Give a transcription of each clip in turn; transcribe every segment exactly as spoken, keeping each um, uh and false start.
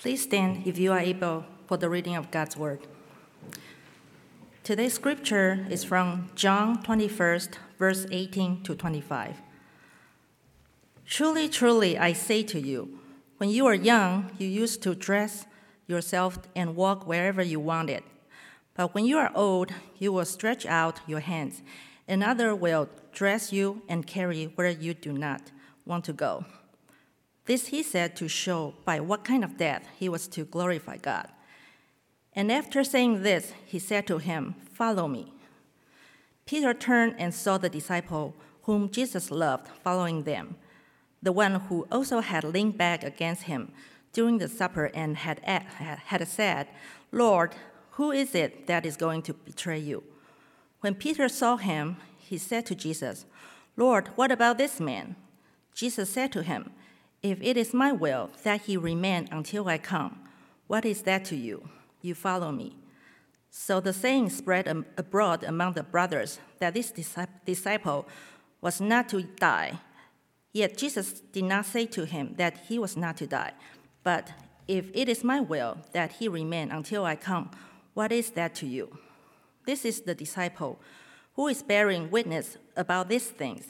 Please stand if you are able for the reading of God's word. Today's scripture is from John twenty-first, verse eighteen to twenty-five. Truly, truly, I say to you, when you were young, you used to dress yourself and walk wherever you wanted. But when you are old, you will stretch out your hands. Another will dress you and carry where you do not want to go. This he said to show by what kind of death he was to glorify God. And after saying this, he said to him, "Follow me." Peter turned and saw the disciple whom Jesus loved following them, the one who also had leaned back against him during the supper and had, had said, "Lord, who is it that is going to betray you?" When Peter saw him, he said to Jesus, "Lord, what about this man?" Jesus said to him, "If it is my will that he remain until I come, what is that to you? You follow me." So the saying spread abroad among the brothers that this disciple was not to die. Yet Jesus did not say to him that he was not to die, but "If it is my will that he remain until I come, what is that to you?" This is the disciple who is bearing witness about these things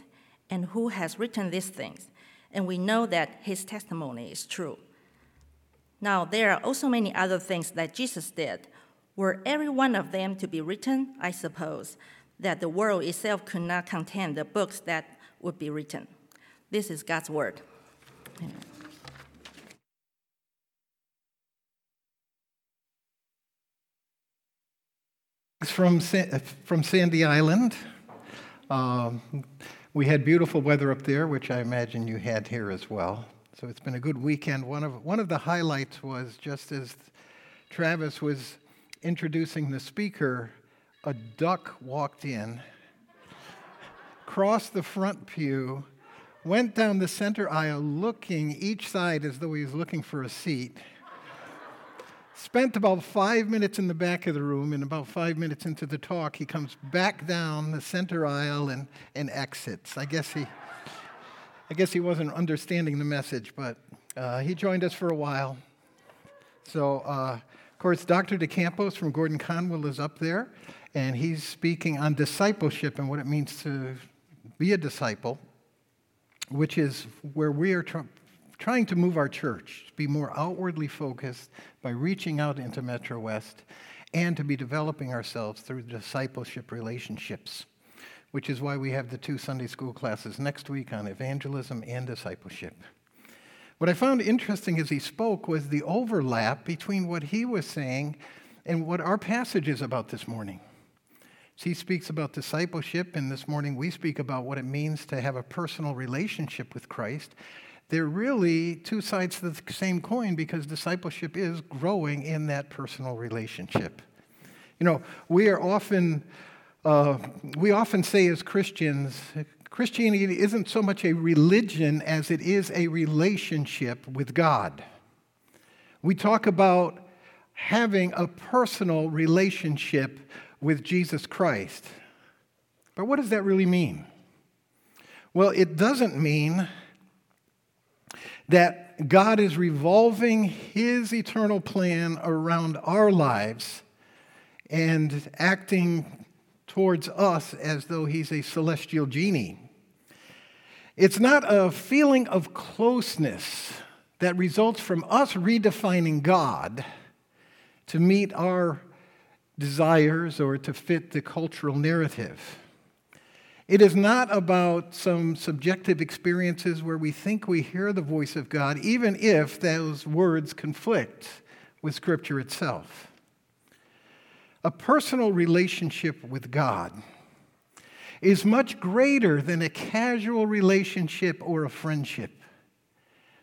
and who has written these things, and we know that his testimony is true. Now there are also many other things that Jesus did. Were every one of them to be written, I suppose that the world itself could not contain the books that would be written. This is God's word. Amen. It's from from Sandy Island. Um, we had beautiful weather up there, which I imagine you had here as well. So it's been a good weekend. One of one of the highlights was just as Travis was introducing the speaker, a duck walked in, crossed the front pew, went down the center aisle looking each side as though he was looking for a seat, spent about five minutes in the back of the room, and about five minutes into the talk, he comes back down the center aisle and, and exits. I guess he I guess he wasn't understanding the message, but uh, he joined us for a while. So, uh, of course, Doctor DeCampos from Gordon-Conwell is up there, and he's speaking on discipleship and what it means to be a disciple, which is where we are tr- trying to move our church, to be more outwardly focused by reaching out into Metro West and to be developing ourselves through discipleship relationships, which is why we have the two Sunday school classes next week on evangelism and discipleship. What I found interesting as he spoke was the overlap between what he was saying and what our passage is about this morning. He speaks about discipleship, and this morning we speak about what it means to have a personal relationship with Christ. They're really two sides of the same coin because discipleship is growing in that personal relationship. You know, we are often, uh, we often say as Christians, Christianity isn't so much a religion as it is a relationship with God. We talk about having a personal relationship with Jesus Christ. But what does that really mean? Well, it doesn't mean that God is revolving His eternal plan around our lives and acting towards us as though He's a celestial genie. It's not a feeling of closeness that results from us redefining God to meet our desires or to fit the cultural narrative. It is not about some subjective experiences where we think we hear the voice of God, even if those words conflict with Scripture itself. A personal relationship with God is much greater than a casual relationship or a friendship.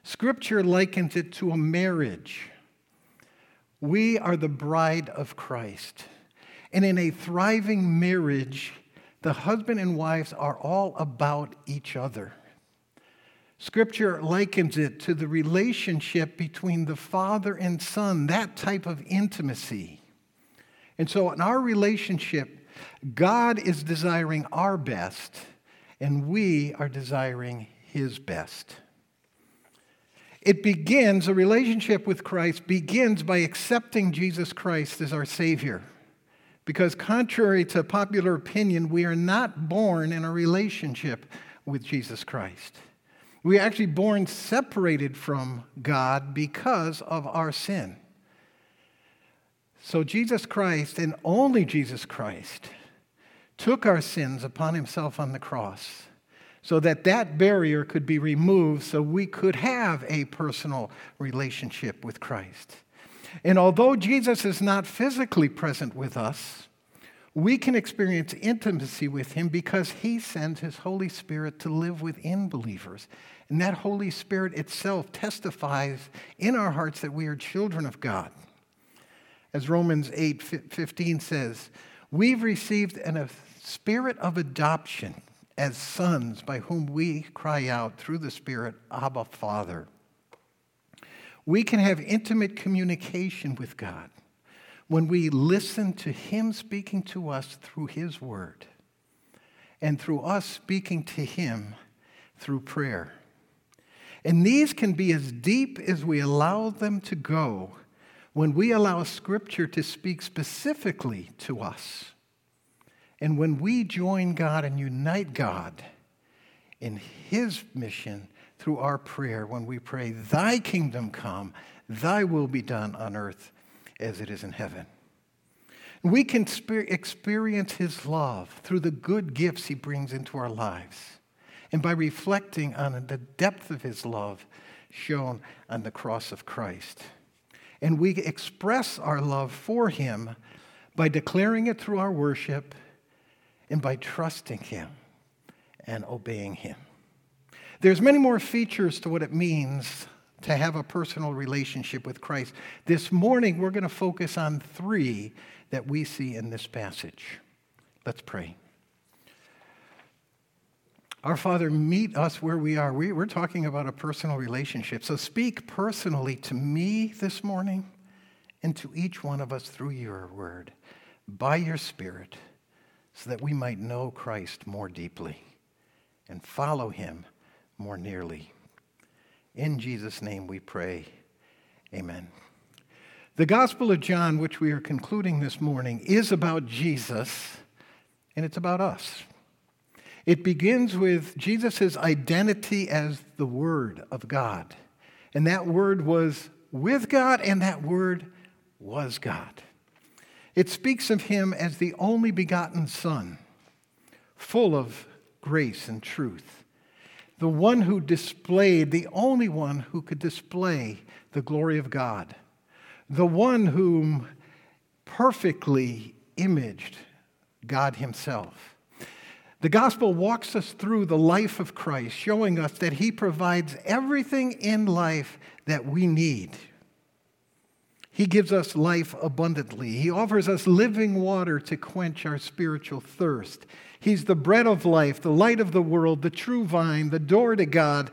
Scripture likens it to a marriage. We are the bride of Christ. And in a thriving marriage, the husband and wives are all about each other. Scripture likens it to the relationship between the father and son, that type of intimacy. And so in our relationship, God is desiring our best, and we are desiring His best. It begins, a relationship with Christ begins by accepting Jesus Christ as our Savior. Because contrary to popular opinion, we are not born in a relationship with Jesus Christ. We are actually born separated from God because of our sin. So Jesus Christ, and only Jesus Christ, took our sins upon himself on the cross, so that that barrier could be removed so we could have a personal relationship with Christ. And although Jesus is not physically present with us, we can experience intimacy with him because he sends his Holy Spirit to live within believers. And that Holy Spirit itself testifies in our hearts that we are children of God. As Romans eight fifteen says, we've received a spirit of adoption as sons, by whom we cry out through the Spirit, Abba, Father. We can have intimate communication with God when we listen to him speaking to us through his word and through us speaking to him through prayer. And these can be as deep as we allow them to go when we allow Scripture to speak specifically to us. And when we join God and unite God in his mission through our prayer, when we pray, thy kingdom come, thy will be done on earth as it is in heaven. We can experience his love through the good gifts he brings into our lives and by reflecting on the depth of his love shown on the cross of Christ. And we express our love for him by declaring it through our worship and by trusting him and obeying him. There's many more features to what it means to have a personal relationship with Christ. This morning, we're going to focus on three that we see in this passage. Let's pray. Our Father, meet us where we are. We, we're talking about a personal relationship. So speak personally to me this morning and to each one of us through your word, by your Spirit, so that we might know Christ more deeply and follow him more nearly. In Jesus' name we pray. Amen. The Gospel of John, which we are concluding this morning, is about Jesus, and it's about us. It begins with Jesus' identity as the Word of God. And that Word was with God, and that Word was God. It speaks of him as the only begotten Son, full of grace and truth, the one who displayed, the only one who could display the glory of God, the one whom perfectly imaged God himself. The gospel walks us through the life of Christ, showing us that he provides everything in life that we need. He gives us life abundantly. He offers us living water to quench our spiritual thirst. He's the bread of life, the light of the world, the true vine, the door to God,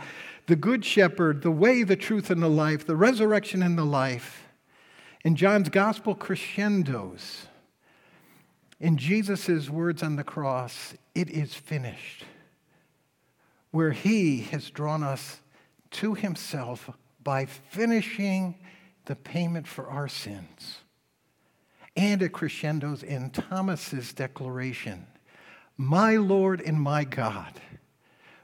the good shepherd, the way, the truth, and the life, the resurrection and the life. And John's gospel crescendos in Jesus' words on the cross, it is finished, where he has drawn us to himself by finishing the payment for our sins. And it crescendos in Thomas's declaration, my Lord and my God,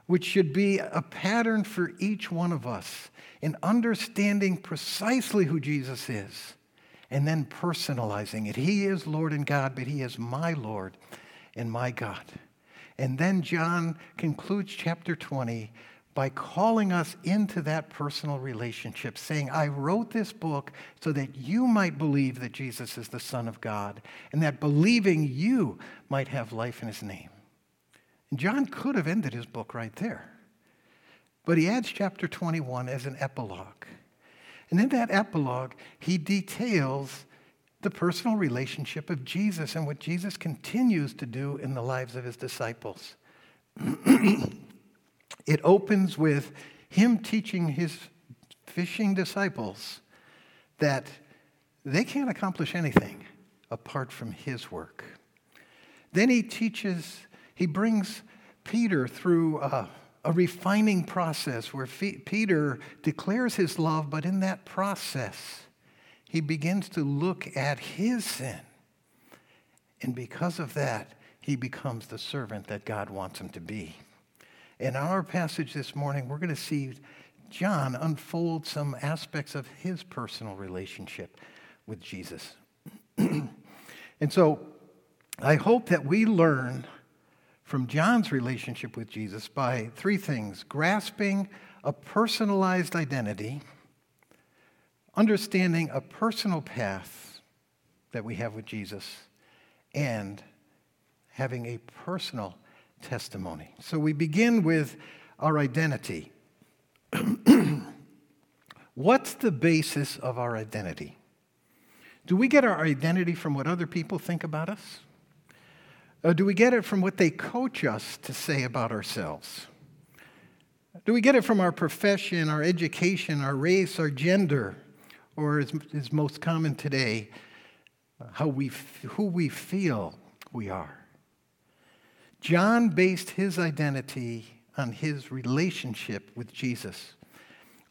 which should be a pattern for each one of us in understanding precisely who Jesus is and then personalizing it. He is Lord and God, but he is my Lord and my God. And then John concludes chapter twenty by calling us into that personal relationship, saying, I wrote this book so that you might believe that Jesus is the Son of God, and that believing you might have life in his name. And John could have ended his book right there, but he adds chapter twenty-one as an epilogue. And in that epilogue, he details the personal relationship of Jesus and what Jesus continues to do in the lives of his disciples. It opens with him teaching his fishing disciples that they can't accomplish anything apart from his work. Then he teaches, he brings Peter through uh, a refining process where F- Peter declares his love, but in that process, he begins to look at his sin. And because of that, he becomes the servant that God wants him to be. In our passage this morning, we're going to see John unfold some aspects of his personal relationship with Jesus. And so I hope that we learn from John's relationship with Jesus by three things: grasping a personalized identity, understanding a personal path that we have with Jesus, and having a personal testimony. So we begin with our identity. What's the basis of our identity? Do we get our identity from what other people think about us? Or do we get it from what they coach us to say about ourselves? Do we get it from our profession, our education, our race, our gender, or as is most common today, how we, who we feel we are? John based his identity on his relationship with Jesus.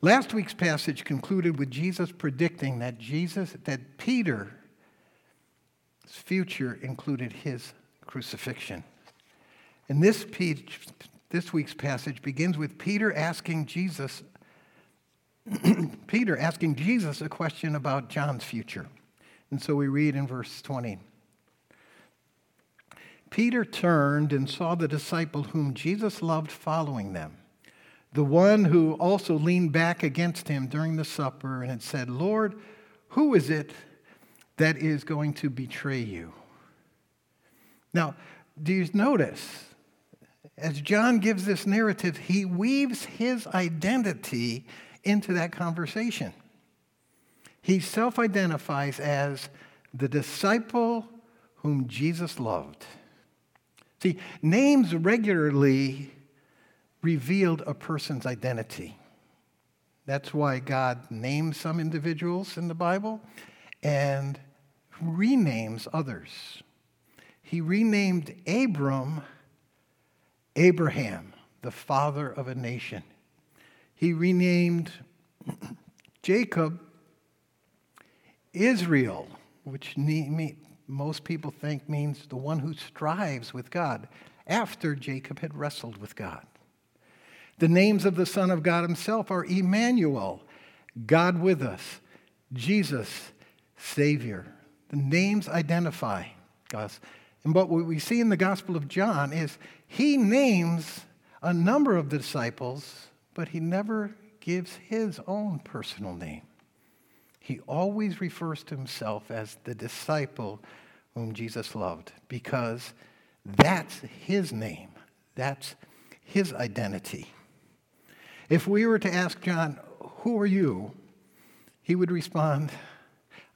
Last week's passage concluded with Jesus predicting that Jesus, that Peter's future included his crucifixion. And this page, this week's passage begins with Peter asking Jesus, Peter asking Jesus a question about John's future. And so we read in verse twenty. Peter turned and saw the disciple whom Jesus loved following them, the one who also leaned back against him during the supper and had said, "Lord, who is it that is going to betray you?" Now, do you notice, as John gives this narrative, he weaves his identity into that conversation. He self-identifies as the disciple whom Jesus loved. See, names regularly revealed a person's identity. That's why God names some individuals in the Bible and renames others. He renamed Abram, Abraham, the father of a nation. He renamed Jacob, Israel, which most people think means the one who strives with God, after Jacob had wrestled with God. The names of the Son of God himself are Emmanuel, God with us, Jesus, Savior. The names identify us. And what we see in the Gospel of John is he names a number of the disciples, but he never gives his own personal name. He always refers to himself as the disciple whom Jesus loved, because that's his name. That's his identity. If we were to ask John, "Who are you?" he would respond,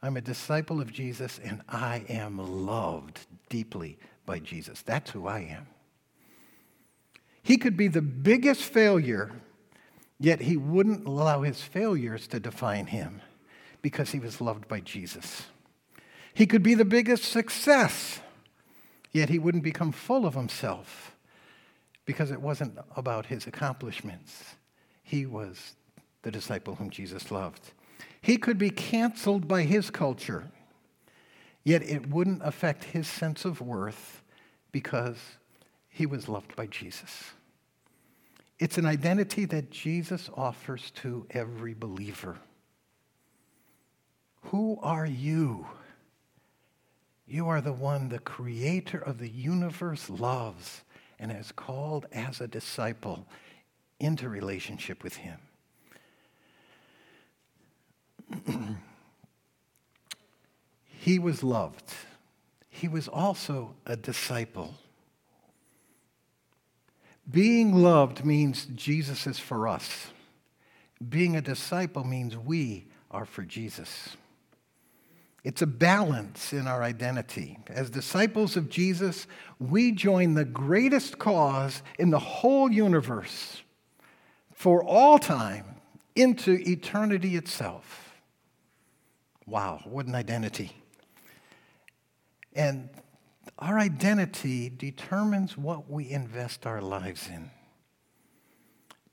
"I'm a disciple of Jesus, and I am loved deeply by Jesus. That's who I am." He could be the biggest failure, yet he wouldn't allow his failures to define him, because he was loved by Jesus. He could be the biggest success, yet he wouldn't become full of himself, because it wasn't about his accomplishments. He was the disciple whom Jesus loved. He could be canceled by his culture, yet it wouldn't affect his sense of worth, because he was loved by Jesus. It's an identity that Jesus offers to every believer. Who are you? You are the one the Creator of the universe loves and has called as a disciple into relationship with him. He was loved. He was also a disciple. Being loved means Jesus is for us. Being a disciple means we are for Jesus. It's a balance in our identity. As disciples of Jesus, we join the greatest cause in the whole universe for all time into eternity itself. Wow, what an identity. And our identity determines what we invest our lives in.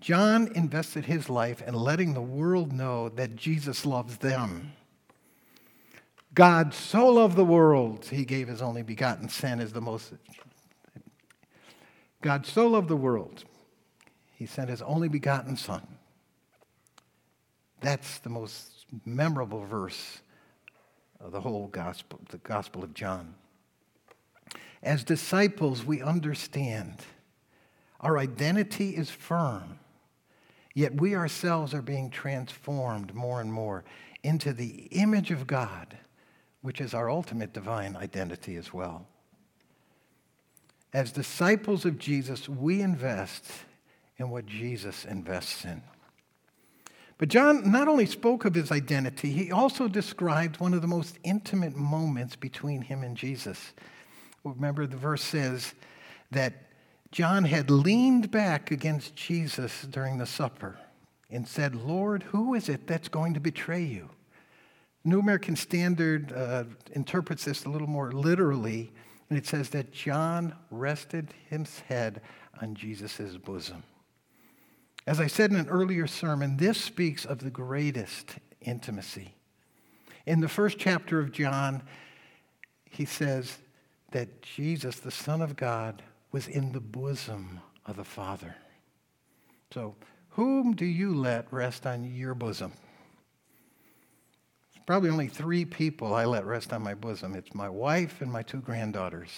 John invested his life in letting the world know that Jesus loves them. God so loved the world, he gave his only begotten Son as the most... God so loved the world, he sent his only begotten Son. That's the most memorable verse of the whole gospel, the Gospel of John. As disciples, we understand our identity is firm, yet we ourselves are being transformed more and more into the image of God, which is our ultimate divine identity as well. As disciples of Jesus, we invest in what Jesus invests in. But John not only spoke of his identity, he also described one of the most intimate moments between him and Jesus. Remember, the verse says that John had leaned back against Jesus during the supper and said, "Lord, who is it that's going to betray you?" New American Standard uh, interprets this a little more literally, and it says that John rested his head on Jesus' bosom. As I said in an earlier sermon, this speaks of the greatest intimacy. In the first chapter of John, he says that Jesus, the Son of God, was in the bosom of the Father. So, whom do you let rest on your bosom? There's probably only three people I let rest on my bosom. It's my wife and my two granddaughters.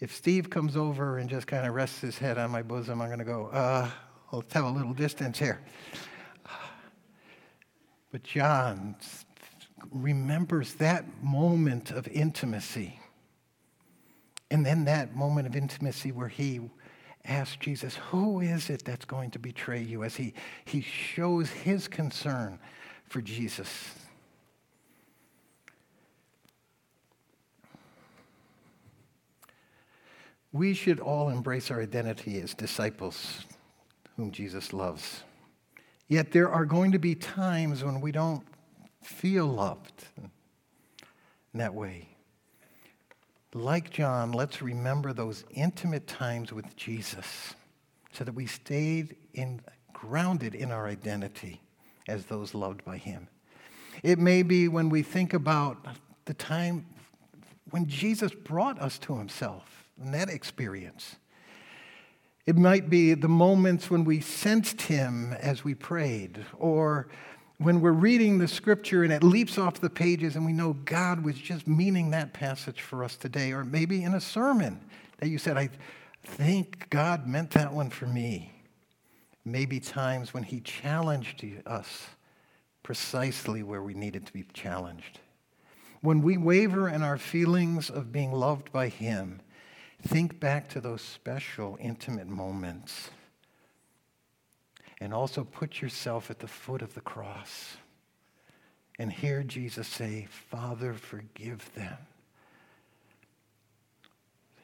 If Steve comes over and just kind of rests his head on my bosom, I'm going to go, uh, let's have a little distance here. But John remembers that moment of intimacy. And then that moment of intimacy where he asked Jesus, who is it that's going to betray you? As he, he shows his concern for Jesus. We should all embrace our identity as disciples whom Jesus loves. Yet there are going to be times when we don't feel loved in that way. Like John, let's remember those intimate times with Jesus so that we stayed in, grounded in our identity as those loved by him. It may be when we think about the time when Jesus brought us to himself and that experience. It might be the moments when we sensed him as we prayed, or when we're reading the scripture and it leaps off the pages and we know God was just meaning that passage for us today, or maybe in a sermon that you said, I think God meant that one for me. Maybe times when he challenged us precisely where we needed to be challenged. When we waver in our feelings of being loved by him, think back to those special, intimate moments. And also put yourself at the foot of the cross and hear Jesus say, Father, forgive them.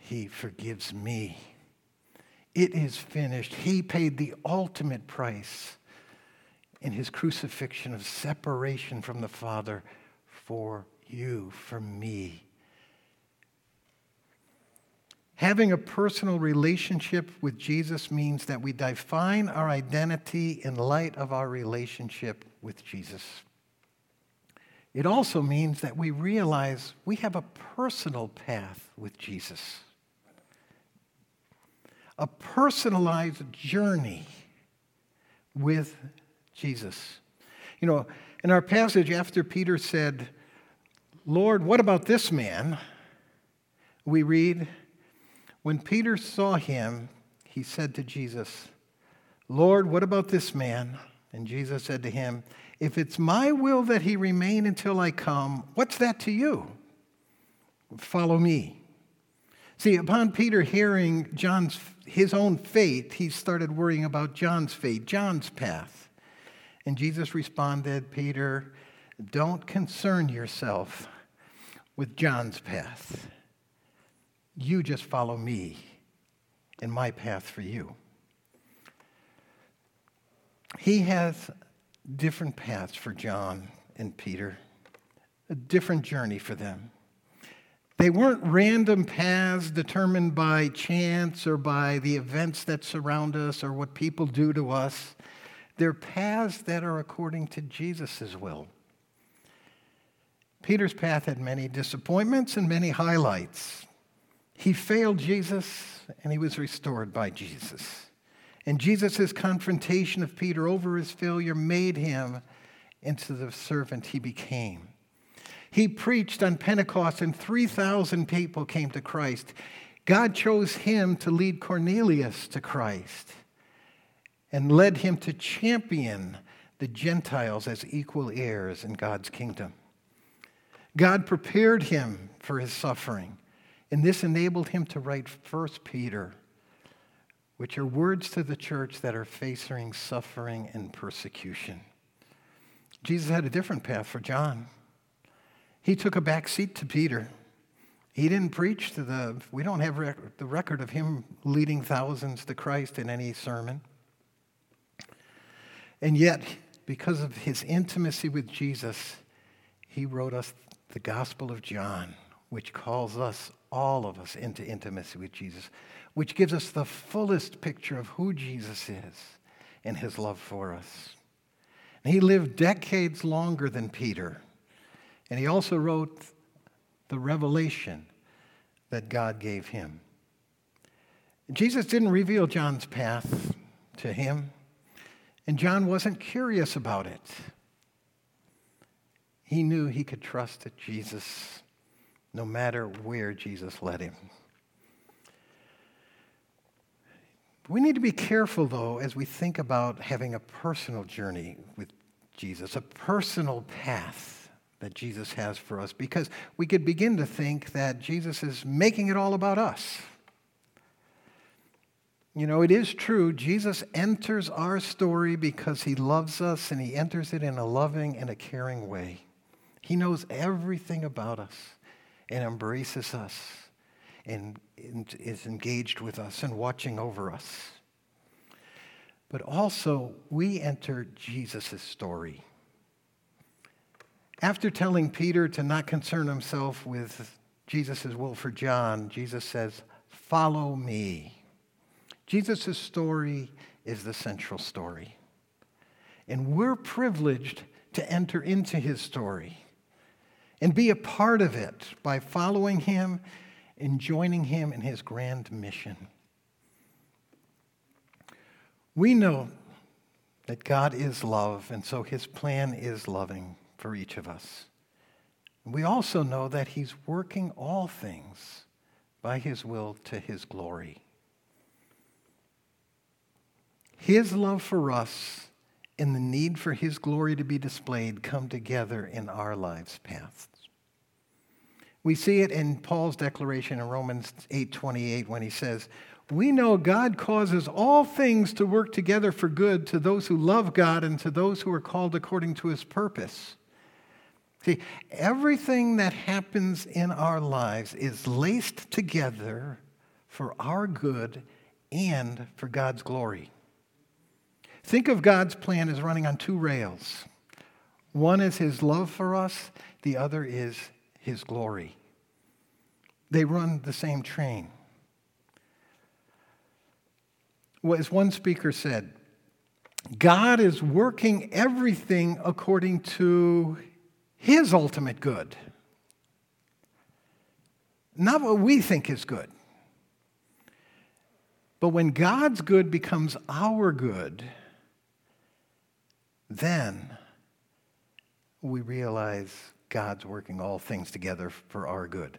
He forgives me. It is finished. He paid the ultimate price in his crucifixion of separation from the Father for you, for me. Having a personal relationship with Jesus means that we define our identity in light of our relationship with Jesus. It also means that we realize we have a personal path with Jesus, a personalized journey with Jesus. You know, in our passage after Peter said, Lord, what about this man? We read, when Peter saw him, he said to Jesus, Lord, what about this man? And Jesus said to him, if it's my will that he remain until I come, what's that to you? Follow me. See, upon Peter hearing John's his own fate, he started worrying about John's fate, John's path. And Jesus responded, Peter, don't concern yourself with John's path. You just follow me in my path for you. He has different paths for John and Peter, a different journey for them. They weren't random paths determined by chance or by the events that surround us or what people do to us. They're paths that are according to Jesus' will. Peter's path had many disappointments and many highlights. He failed Jesus, and he was restored by Jesus. And Jesus' confrontation of Peter over his failure made him into the servant he became. He preached on Pentecost, and three thousand people came to Christ. God chose him to lead Cornelius to Christ and led him to champion the Gentiles as equal heirs in God's kingdom. God prepared him for his suffering, and this enabled him to write First Peter, which are words to the church that are facing suffering and persecution. Jesus had a different path for John. He took a back seat to Peter. He didn't preach to the, we don't have record, the record of him leading thousands to Christ in any sermon. And yet, because of his intimacy with Jesus, he wrote us the Gospel of John, which calls us, all of us, into intimacy with Jesus, which gives us the fullest picture of who Jesus is and his love for us. And he lived decades longer than Peter. And he also wrote the revelation that God gave him. Jesus didn't reveal John's path to him, and John wasn't curious about it. He knew he could trust that Jesus, no matter where Jesus led him. We need to be careful, though, as we think about having a personal journey with Jesus, a personal path that Jesus has for us, because we could begin to think that Jesus is making it all about us. You know, it is true, Jesus enters our story because he loves us, and he enters it in a loving and a caring way. He knows everything about us and embraces us and is engaged with us and watching over us. But also, we enter Jesus' story. After telling Peter to not concern himself with Jesus' will for John, Jesus says, "Follow me." Jesus' story is the central story. And we're privileged to enter into his story and be a part of it by following him and joining him in his grand mission. We know that God is love, and so his plan is loving for each of us. We also know that he's working all things by his will to his glory. His love for us and the need for his glory to be displayed come together in our lives' paths. We see it in Paul's declaration in Romans eight twenty-eight when he says, "We know God causes all things to work together for good to those who love God and to those who are called according to his purpose." See, everything that happens in our lives is laced together for our good and for God's glory. Think of God's plan as running on two rails. One is his love for us, the other is his glory. They run the same train. As one speaker said, God is working everything according to his ultimate good. Not what we think is good. But when God's good becomes our good, then we realize God's working all things together for our good.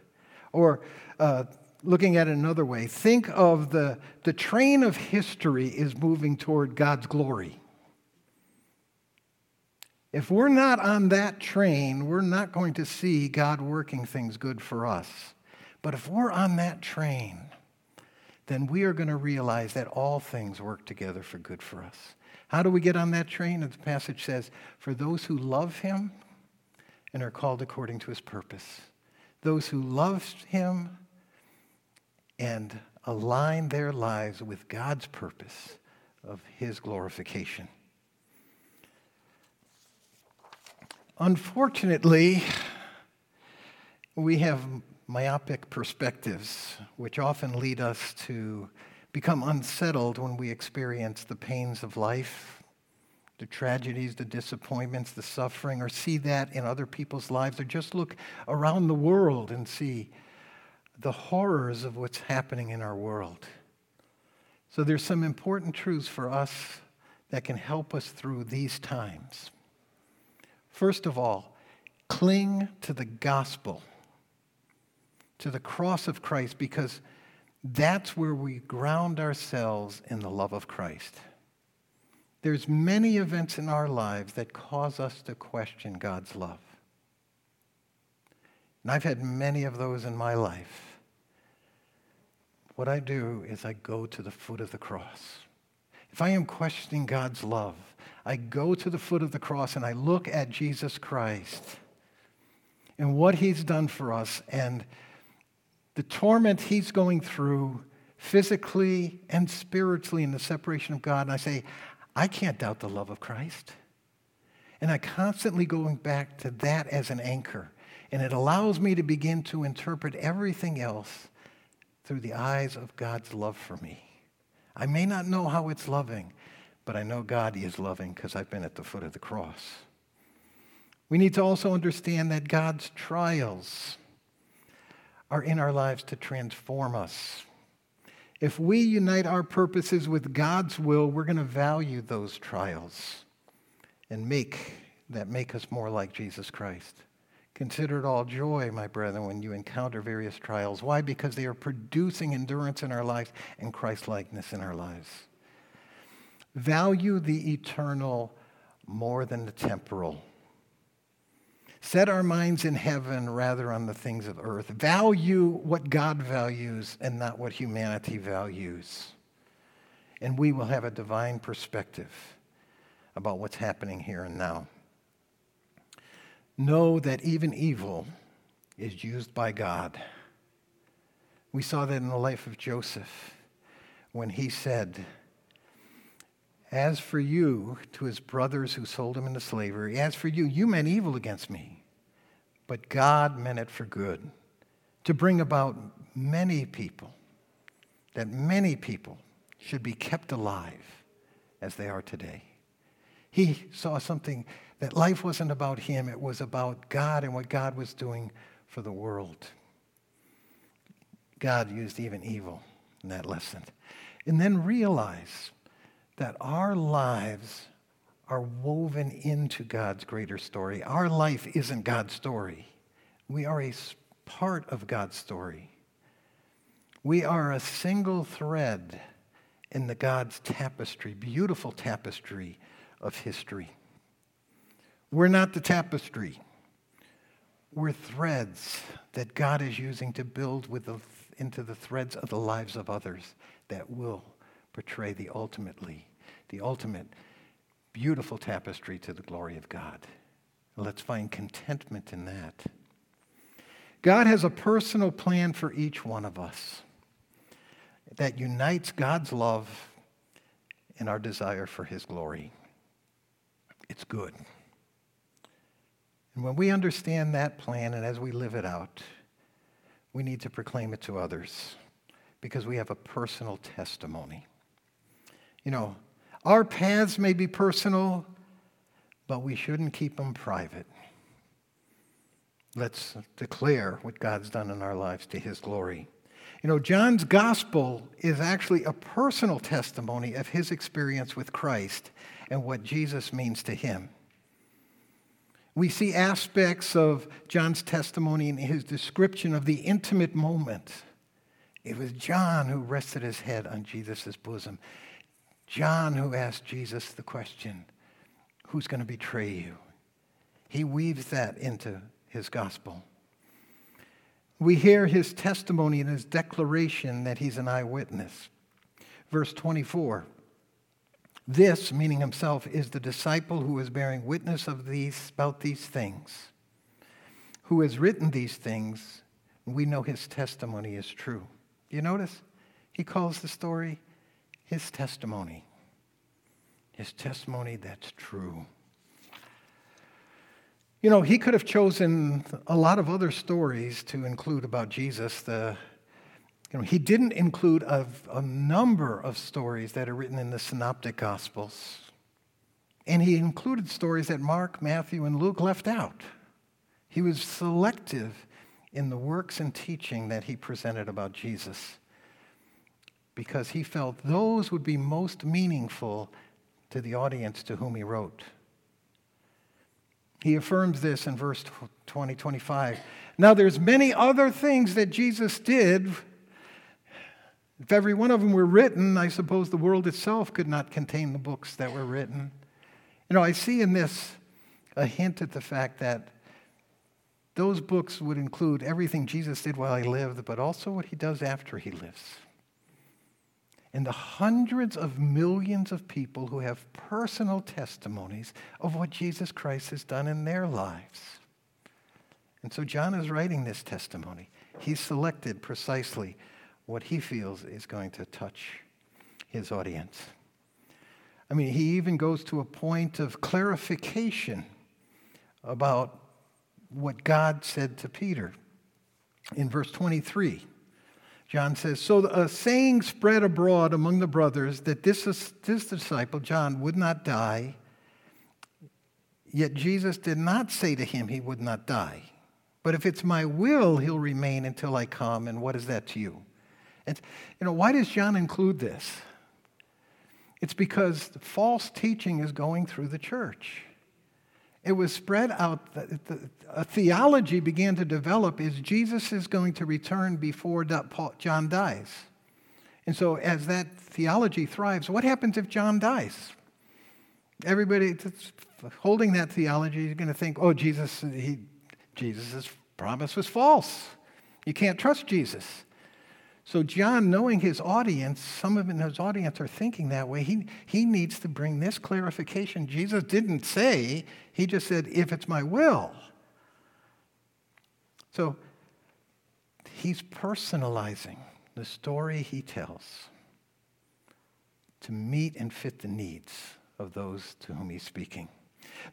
Or uh, looking at it another way, think of the, the train of history is moving toward God's glory. If we're not on that train, we're not going to see God working things good for us. But if we're on that train, then we are going to realize that all things work together for good for us. How do we get on that train? The passage says, "For those who love him and are called according to his purpose." Those who love him and align their lives with God's purpose of his glorification. Unfortunately, we have myopic perspectives, which often lead us to become unsettled when we experience the pains of life, the tragedies, the disappointments, the suffering, or see that in other people's lives, or just look around the world and see the horrors of what's happening in our world. So there's some important truths for us that can help us through these times. First of all, cling to the gospel, to the cross of Christ, because that's where we ground ourselves in the love of Christ. There's many events in our lives that cause us to question God's love. And I've had many of those in my life. What I do is I go to the foot of the cross. If I am questioning God's love, I go to the foot of the cross and I look at Jesus Christ and what he's done for us and the torment he's going through physically and spiritually in the separation of God. And I say, I can't doubt the love of Christ. And I constantly going back to that as an anchor. And it allows me to begin to interpret everything else through the eyes of God's love for me. I may not know how it's loving, but I know God is loving because I've been at the foot of the cross. We need to also understand that God's trials are in our lives to transform us. If we unite our purposes with God's will, we're going to value those trials and make that make us more like Jesus Christ. Consider it all joy, my brethren, when you encounter various trials. Why? Because they are producing endurance in our lives and Christ-likeness in our lives. Value the eternal more than the temporal. Set our minds in heaven rather on the things of earth. Value what God values and not what humanity values. And we will have a divine perspective about what's happening here and now. Know that even evil is used by God. We saw that in the life of Joseph when he said, as for you, to his brothers who sold him into slavery, as for you, you meant evil against me, but God meant it for good, to bring about many people, that many people should be kept alive as they are today. He saw something, that life wasn't about him, it was about God and what God was doing for the world. God used even evil in that lesson. And then realize that our lives are woven into God's greater story. Our life isn't God's story. We are a part of God's story. We are a single thread in the God's tapestry, beautiful tapestry of history. We're not the tapestry. We're threads that God is using to build with the, into the threads of the lives of others that will portray the ultimately, the ultimate beautiful tapestry to the glory of God. Let's find contentment in that. God has a personal plan for each one of us that unites God's love and our desire for his glory. It's good. And when we understand that plan and as we live it out, we need to proclaim it to others because we have a personal testimony. You know, our paths may be personal, but we shouldn't keep them private. Let's declare what God's done in our lives to his glory. You know, John's gospel is actually a personal testimony of his experience with Christ and what Jesus means to him. We see aspects of John's testimony in his description of the intimate moment. It was John who rested his head on Jesus' bosom. John who asked Jesus the question, who's going to betray you? He weaves that into his gospel. We hear his testimony and his declaration that he's an eyewitness. Verse twenty-four, this, meaning himself, is the disciple who is bearing witness of these, about these things, who has written these things, and we know his testimony is true. Do you notice? He calls the story his testimony. His testimony that's true. You know, he could have chosen a lot of other stories to include about Jesus. The, you know, he didn't include a, a number of stories that are written in the Synoptic Gospels. And he included stories that Mark, Matthew, and Luke left out. He was selective in the works and teaching that he presented about Jesus because he felt those would be most meaningful to the audience to whom he wrote. He affirms this in verse twenty, twenty-five. Now, there's many other things that Jesus did. If every one of them were written, I suppose the world itself could not contain the books that were written. You know, I see in this a hint at the fact that those books would include everything Jesus did while he lived, but also what he does after he lives. And the hundreds of millions of people who have personal testimonies of what Jesus Christ has done in their lives. And so John is writing this testimony. He's selected precisely what he feels is going to touch his audience. I mean, he even goes to a point of clarification about what God said to Peter. In verse twenty-three, John says, so a saying spread abroad among the brothers that this, this disciple, John, would not die, yet Jesus did not say to him he would not die. But if it's my will, he'll remain until I come, and what is that to you? And, you know, why does John include this? It's because false teaching is going through the church. It was spread out, a theology began to develop is Jesus is going to return before John dies. And so as that theology thrives, what happens if John dies? Everybody that's holding that theology is going to think, oh, Jesus, he, Jesus' promise was false. You can't trust Jesus. So John, knowing his audience, some of his audience are thinking that way, he, he needs to bring this clarification. Jesus didn't say, he just said, if it's my will. So he's personalizing the story he tells to meet and fit the needs of those to whom he's speaking.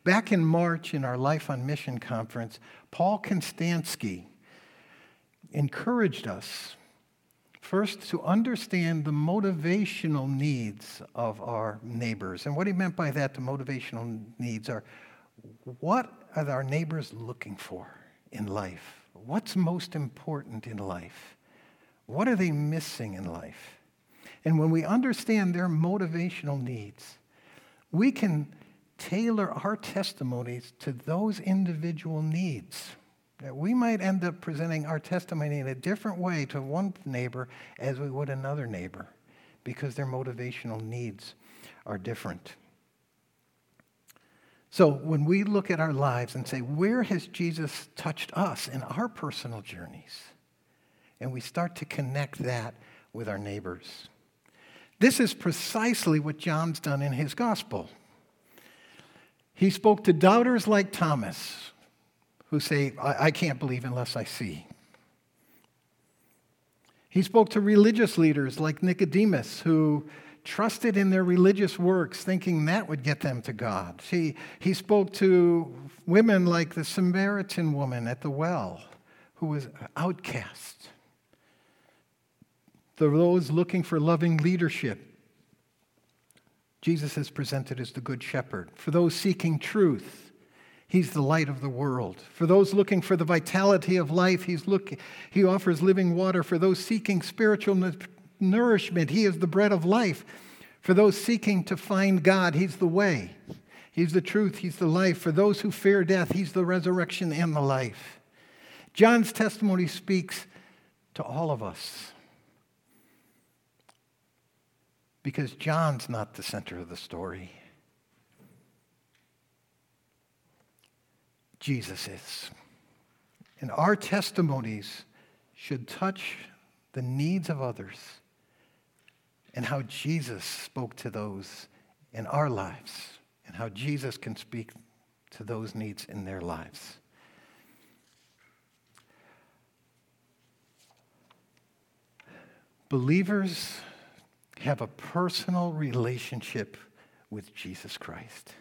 Back in March in our Life on Mission conference, Paul Konstansky encouraged us first, to understand the motivational needs of our neighbors. And what he meant by that, the motivational needs are, what are our neighbors looking for in life? What's most important in life? What are they missing in life? And when we understand their motivational needs, we can tailor our testimonies to those individual needs. We might end up presenting our testimony in a different way to one neighbor as we would another neighbor because their motivational needs are different. So when we look at our lives and say, where has Jesus touched us in our personal journeys? And we start to connect that with our neighbors. This is precisely what John's done in his gospel. He spoke to doubters like Thomas, who say, I, I can't believe unless I see. He spoke to religious leaders like Nicodemus, who trusted in their religious works, thinking that would get them to God. He, he spoke to women like the Samaritan woman at the well, who was outcast. To those looking for loving leadership, Jesus is presented as the Good Shepherd. For those seeking truth, he's the light of the world. For those looking for the vitality of life, he's look, he offers living water. For those seeking spiritual nu- nourishment, he is the bread of life. For those seeking to find God, he's the way. He's the truth. He's the life. For those who fear death, he's the resurrection and the life. John's testimony speaks to all of us because John's not the center of the story. Jesus is. And our testimonies should touch the needs of others and how Jesus spoke to those in our lives and how Jesus can speak to those needs in their lives. Believers have a personal relationship with Jesus Christ.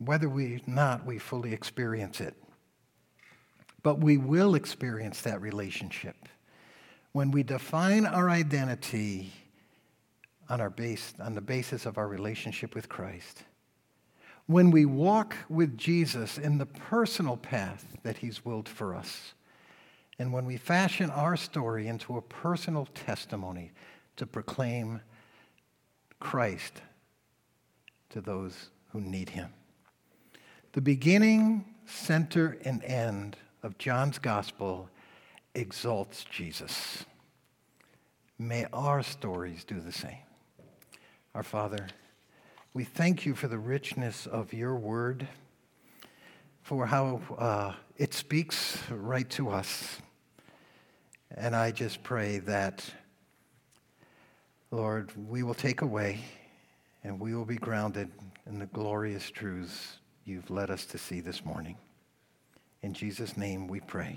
whether or not we fully experience it. But we will experience that relationship when we define our identity on our base, on the basis of our relationship with Christ. When we walk with Jesus in the personal path that he's willed for us, and when we fashion our story into a personal testimony to proclaim Christ to those who need him. The beginning, center, and end of John's gospel exalts Jesus. May our stories do the same. Our Father, we thank you for the richness of your word, for how uh, it speaks right to us. And I just pray that, Lord, we will take away and we will be grounded in the glorious truths you've led us to see this morning. In Jesus' name we pray.